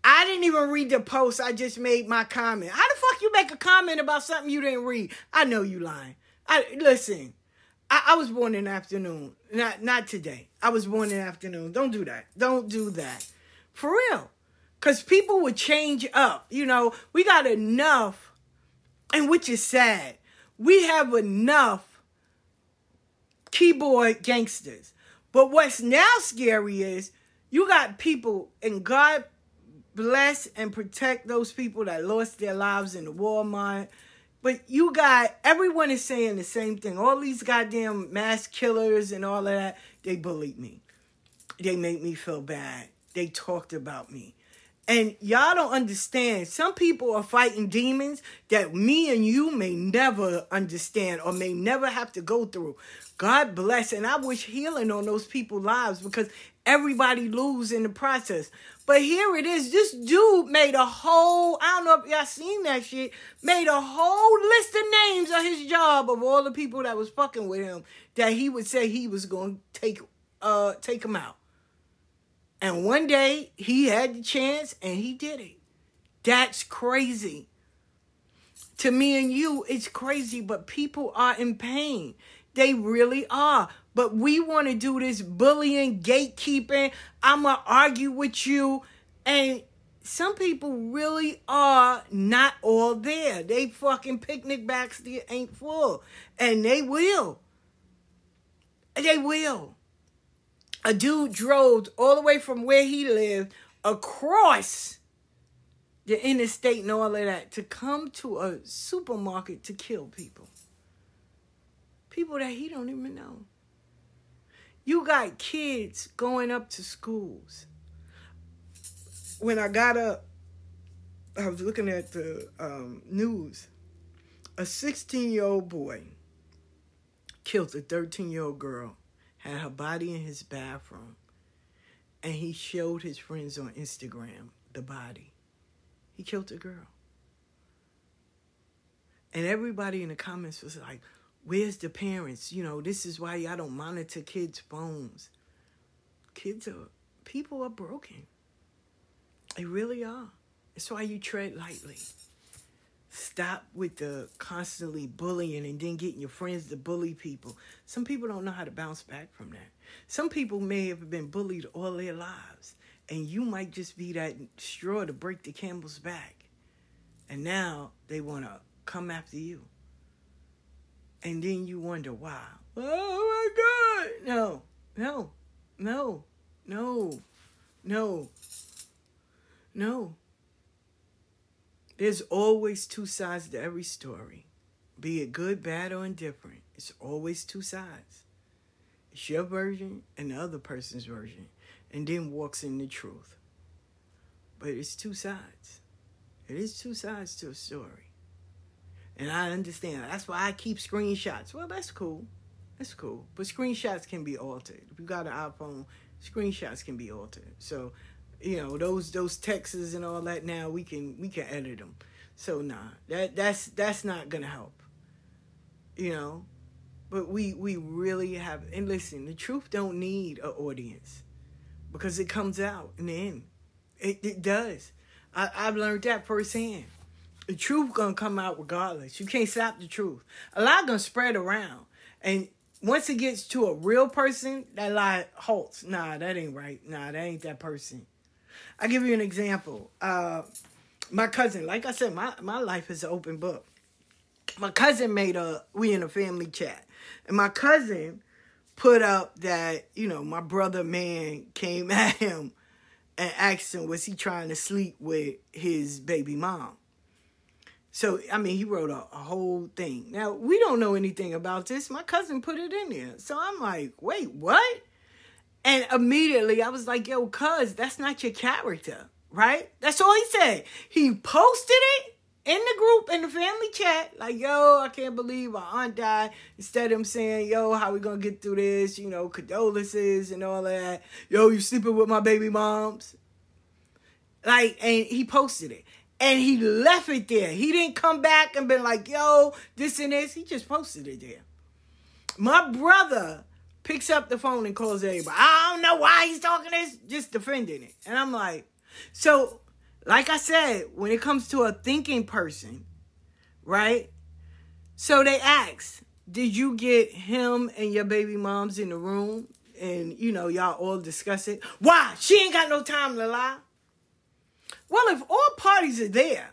I didn't even read the post. I just made my comment. How the fuck you make a comment about something you didn't read? I know you lying. I listen. I, I was born in the afternoon. Not not today. I was born in the afternoon. Don't do that. Don't do that. For real. Because people would change up. You know, we got enough. And which is sad. We have enough keyboard gangsters. But what's now scary is you got people, and God bless and protect those people that lost their lives in the Walmart. But you got, everyone is saying the same thing. All these goddamn mass killers and all of that, they bullied me. They made me feel bad. They talked about me. And y'all don't understand. Some people are fighting demons that me and you may never understand or may never have to go through. God bless. And I wish healing on those people's lives because everybody lose in the process. But here it is. This dude made a whole, I don't know if y'all seen that shit, made a whole list of names of his job of all the people that was fucking with him that he would say he was going to take, uh, take them out. And one day he had the chance and he did it. That's crazy. To me and you, it's crazy, but people are in pain. They really are. But we want to do this bullying, gatekeeping. I'm going to argue with you. And some people really are not all there. They fucking picnic basket ain't full. And they will. They will. A dude drove all the way from where he lived across the interstate and all of that to come to a supermarket to kill people. People that he don't even know. You got kids going up to schools. When I got up, I was looking at the um, news. A sixteen-year-old boy killed a thirteen-year-old girl, had her body in his bathroom, and he showed his friends on Instagram the body. He killed a girl. And everybody in the comments was like, Where's the parents? You know, this is why y'all don't monitor kids' phones. Kids are, people are broken. They really are. That's why you tread lightly. Stop with the constantly bullying and then getting your friends to bully people. Some people don't know how to bounce back from that. Some people may have been bullied all their lives, and you might just be that straw to break the camel's back. And now they want to come after you. And then you wonder why. Oh my God. No, no, no, no, no, no. There's always two sides to every story. Be it good, bad, or indifferent. It's always two sides. It's your version and the other person's version. And then walks in the truth. But it's two sides. It is two sides to a story. And I understand. That's why I keep screenshots. Well, that's cool. That's cool. But screenshots can be altered. If you got an iPhone, screenshots can be altered. So, you know, those those texts and all that, now we can we can edit them. So nah, that that's that's not gonna help. You know, but we we really have, and listen, the truth don't need an audience because it comes out in the end. It it does. I, I've learned that firsthand. The truth gonna come out regardless. You can't stop the truth. A lie gonna spread around, and once it gets to a real person, that lie halts. Nah, that ain't right. Nah, that ain't that person. I'll give you an example. Uh, my cousin, like I said, my, my life is an open book. My cousin made a, we in a family chat. And my cousin put up that, you know, my brother man came at him and asked him, was he trying to sleep with his baby mom? So, I mean, he wrote a, a whole thing. Now, we don't know anything about this. My cousin put it in there. So I'm like, wait, what? And immediately I was like, yo, cuz, that's not your character, right? That's all he said. He posted it in the group, in the family chat, like, yo, I can't believe my aunt died. Instead of him saying, yo, how we gonna get through this? You know, condolences and all that. Yo, you sleeping with my baby moms? Like, and he posted it. And he left it there. He didn't come back and been like, yo, this and this. He just posted it there. My brother picks up the phone and calls everybody. I don't know why he's talking this, just defending it. And I'm like, so, like I said, when it comes to a thinking person, right? So they ask, did you get him and your baby moms in the room? And, you know, y'all all discuss it. Why? She ain't got no time to lie. Well, if all parties are there,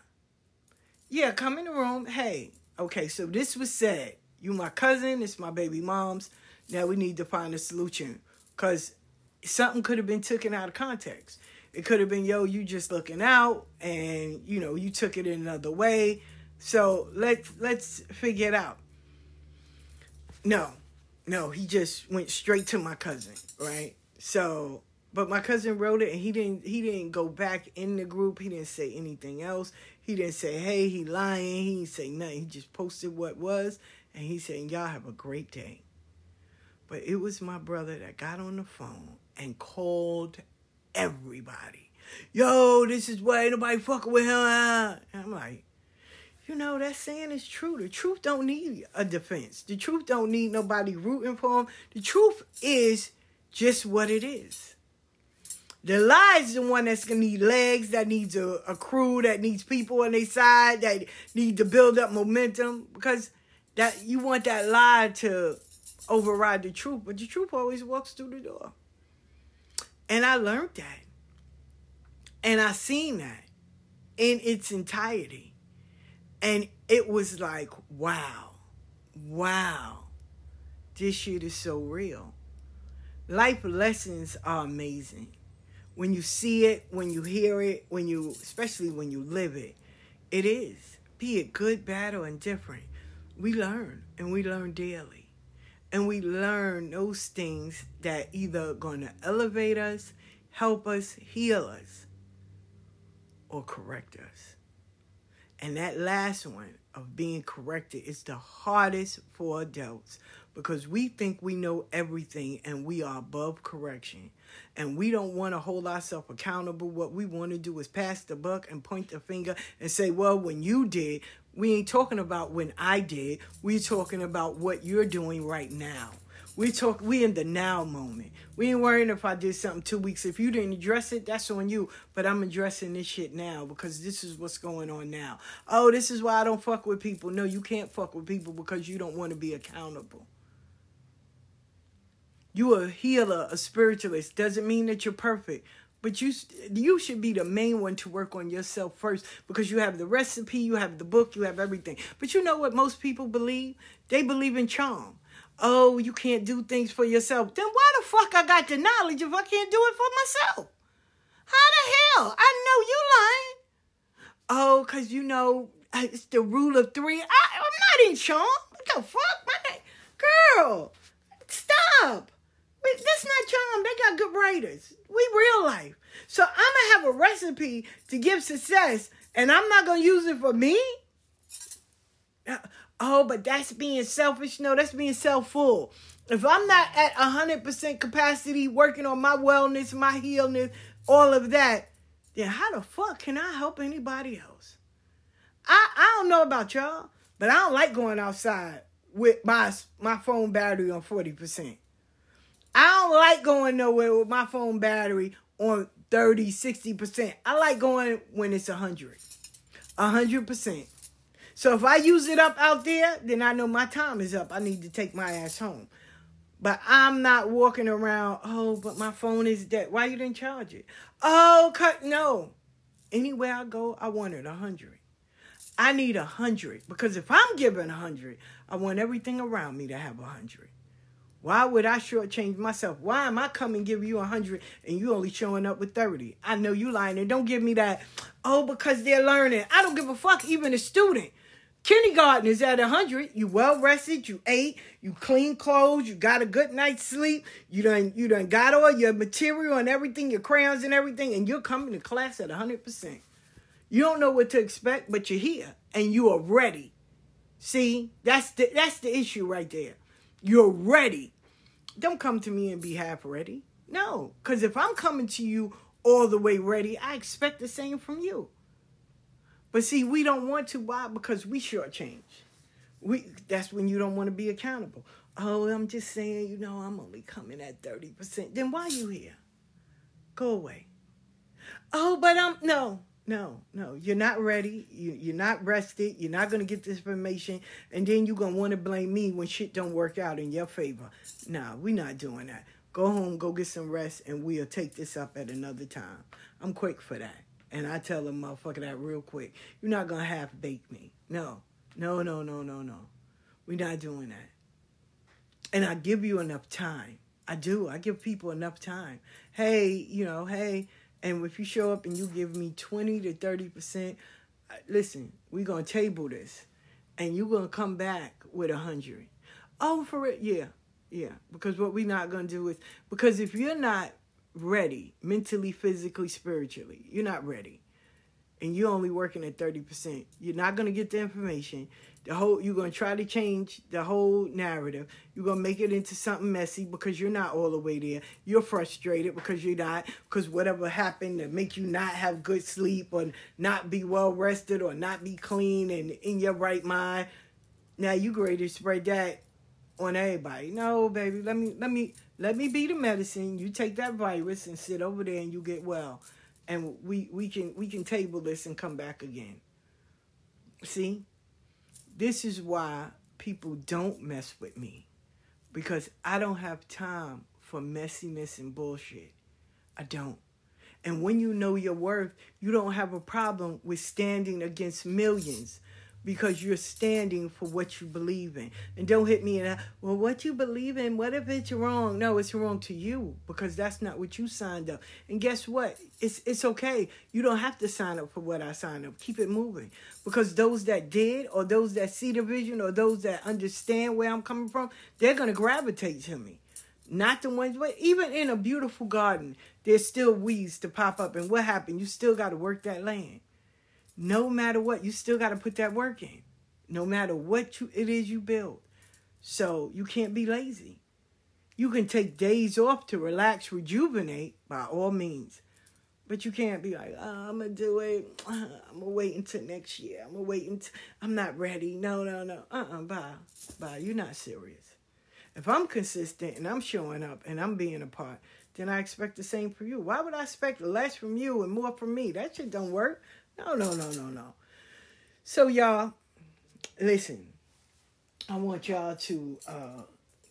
yeah, come in the room. Hey, okay, so this was said. You my cousin, it's my baby mom's. Now we need to find a solution because something could have been taken out of context. It could have been, yo, you just looking out and, you know, you took it in another way. So let's, let's figure it out. No, no, he just went straight to my cousin, right? So, but my cousin wrote it and he didn't, he didn't go back in the group. He didn't say anything else. He didn't say, hey, he lying. He didn't say nothing. He just posted what was and he said, y'all have a great day. But it was my brother that got on the phone and called everybody. Yo, this is why nobody fucking with him. And I'm like, you know, that saying is true. The truth don't need a defense. The truth don't need nobody rooting for him. The truth is just what it is. The lie is the one that's going to need legs, that needs a, a crew, that needs people on their side, that need to build up momentum. Because that you want that lie to override the truth, but the truth always walks through the door. And I learned that. And I seen that in its entirety. And it was like, wow, wow, this shit is so real. Life lessons are amazing. When you see it, when you hear it, when you, especially when you live it, it is. Be it good, bad, or indifferent, we learn, and we learn daily. And we learn those things that either going to elevate us, help us, heal us, or correct us. And that last one, of being corrected is the hardest for adults because we think we know everything and we are above correction. And we don't want to hold ourselves accountable. What we want to do is pass the buck and point the finger and say, well, when you did, we ain't talking about when I did. We're talking about what you're doing right now. We talk. We in the now moment. We ain't worrying if I did something two weeks. If you didn't address it, that's on you. But I'm addressing this shit now because this is what's going on now. Oh, this is why I don't fuck with people. No, you can't fuck with people because you don't want to be accountable. You a healer, a spiritualist. Doesn't mean that you're perfect. But you you should be the main one to work on yourself first because you have the recipe, you have the book, you have everything. But you know what most people believe? They believe in charm. Oh, you can't do things for yourself. Then why the fuck I got the knowledge if I can't do it for myself? How the hell? I know you lying. Oh, because, you know, it's the rule of three. I, I'm not in charm. What the fuck? My name? Girl, stop. Wait, that's not charm. They got good writers. We real life. So I'm going to have a recipe to give success, and I'm not going to use it for me? Uh, Oh, but that's being selfish. No, that's being self-full. If I'm not at one hundred percent capacity working on my wellness, my healness, all of that, then how the fuck can I help anybody else? I, I don't know about y'all, but I don't like going outside with my, my phone battery on forty percent. I don't like going nowhere with my phone battery on thirty, sixty percent. I like going when it's one hundred. one hundred percent. So if I use it up out there, then I know my time is up. I need to take my ass home. But I'm not walking around, oh, but my phone is dead. Why you didn't charge it? Oh, cut no. Anywhere I go, I want it one hundred. I need one hundred because if I'm giving one hundred, I want everything around me to have one hundred. Why would I shortchange myself? Why am I coming give you one hundred and you only showing up with thirty? I know you lying and don't give me that, oh, because they're learning. I don't give a fuck, even a student. Kindergarten is at one hundred. You well-rested. You ate. You clean clothes. You got a good night's sleep. You done, you done got all your material and everything, your crayons and everything, and you're coming to class at one hundred percent. You don't know what to expect, but you're here, and you are ready. See, that's the, that's the issue right there. You're ready. Don't come to me and be half ready. No, because if I'm coming to you all the way ready, I expect the same from you. But see, we don't want to. Why? Because we shortchange. We, that's when you don't want to be accountable. Oh, I'm just saying, you know, I'm only coming at thirty percent. Then why are you here? Go away. Oh, but I'm, no, no, no. You're not ready. You, you're not rested. You're not going to get this information. And then you're going to want to blame me when shit don't work out in your favor. Nah, we're not doing that. Go home, go get some rest, and we'll take this up at another time. I'm quick for that. And I tell them, motherfucker, that real quick. You're not going to half-bake me. No. No, no, no, no, no. We're not doing that. And I give you enough time. I do. I give people enough time. Hey, you know, hey. And if you show up and you give me twenty to thirty percent, listen, we're going to table this. And you're going to come back with one hundred. Oh, for it? Yeah. Yeah. Because what we're not going to do is, because if you're not ready, mentally, physically, spiritually. You're not ready. And you're only working at thirty percent. You're not going to get the information. The whole you're going to try to change the whole narrative. You're going to make it into something messy because you're not all the way there. You're frustrated because you're not, because whatever happened to make you not have good sleep or not be well rested or not be clean and in your right mind. Now you ready to spread that on everybody. No, baby, let me let me Let me be the medicine. You take that virus and sit over there and you get well. And we, we can we can table this and come back again. See? This is why people don't mess with me. Because I don't have time for messiness and bullshit. I don't. And when you know your worth, you don't have a problem with standing against millions. Because you're standing for what you believe in. And don't hit me in, well, what you believe in, what if it's wrong? No, it's wrong to you because that's not what you signed up. And guess what? It's it's okay. You don't have to sign up for what I signed up. Keep it moving. Because those that did or those that see the vision or those that understand where I'm coming from, they're going to gravitate to me. Not the ones, but even in a beautiful garden, there's still weeds to pop up. And what happened? You still got to work that land. No matter what, you still got to put that work in. no matter what you, it is you build. So you can't be lazy. You can take days off to relax, rejuvenate, by all means. But you can't be like, oh, I'm going to do it. I'm going to wait until next year. I'm going to wait until I'm not ready. No, no, no. Uh-uh, bye. Bye. You're not serious. If I'm consistent and I'm showing up and I'm being a part, then I expect the same from you. Why would I expect less from you and more from me? That shit don't work. No, no, no, no, no. So, y'all, listen. I want y'all to uh,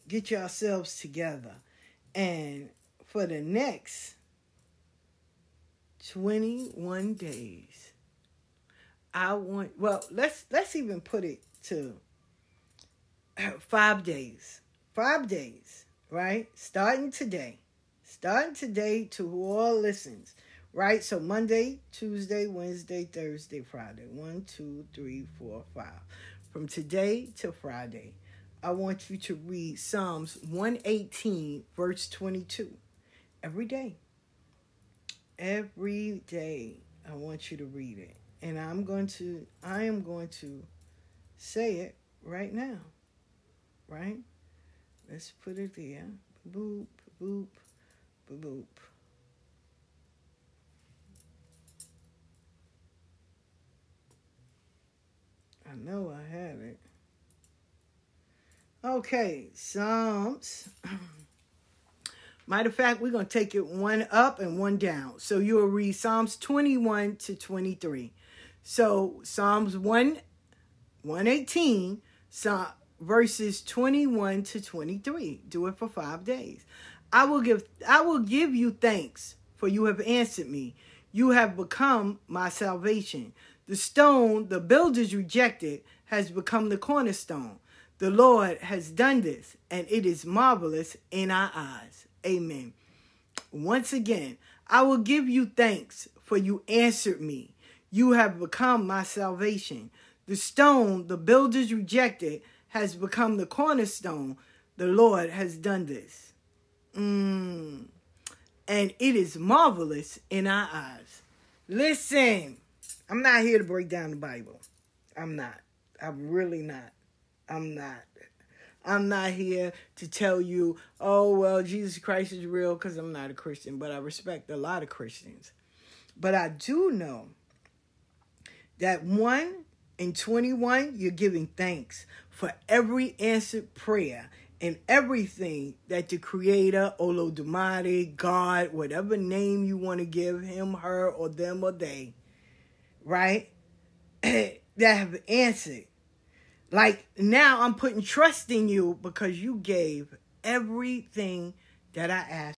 get yourselves together. And for the next twenty-one days, I want, well, let's let's even put it to five days. Five days, right? Starting today. Starting today to who all listens, right? So Monday, Tuesday, Wednesday, Thursday, Friday. One, two, three, four, five. From today to Friday, I want you to read Psalms one eighteen, verse twenty-two. Every day. Every day, I want you to read it. And I'm going to, I am going to say it right now. Right? Let's put it there. Boop, boop, boop, boop. I know I had it. Okay, Psalms. Matter of fact, we're going to take it one up and one down. So you'll read Psalms twenty-one to twenty-three. So Psalms one, one eighteen, Psalm, verses twenty-one to twenty-three. Do it for five days. I will give, I will give you thanks, for you have answered me. You have become my salvation. The stone the builders rejected has become the cornerstone. The Lord has done this, and it is marvelous in our eyes. Amen. Once again, I will give you thanks, for you answered me. You have become my salvation. The stone the builders rejected has become the cornerstone. The Lord has done this. Mm. And it is marvelous in our eyes. Listen, I'm not here to break down the Bible. I'm not. I'm really not. I'm not. I'm not here to tell you, oh, well, Jesus Christ is real, because I'm not a Christian, but I respect a lot of Christians. But I do know that one in twenty-one, you're giving thanks for every answered prayer and everything that the Creator, Olodumare, God, whatever name you want to give him, her, or them, or they, right, that have answered. Like, now I'm putting trust in you because you gave everything that I asked.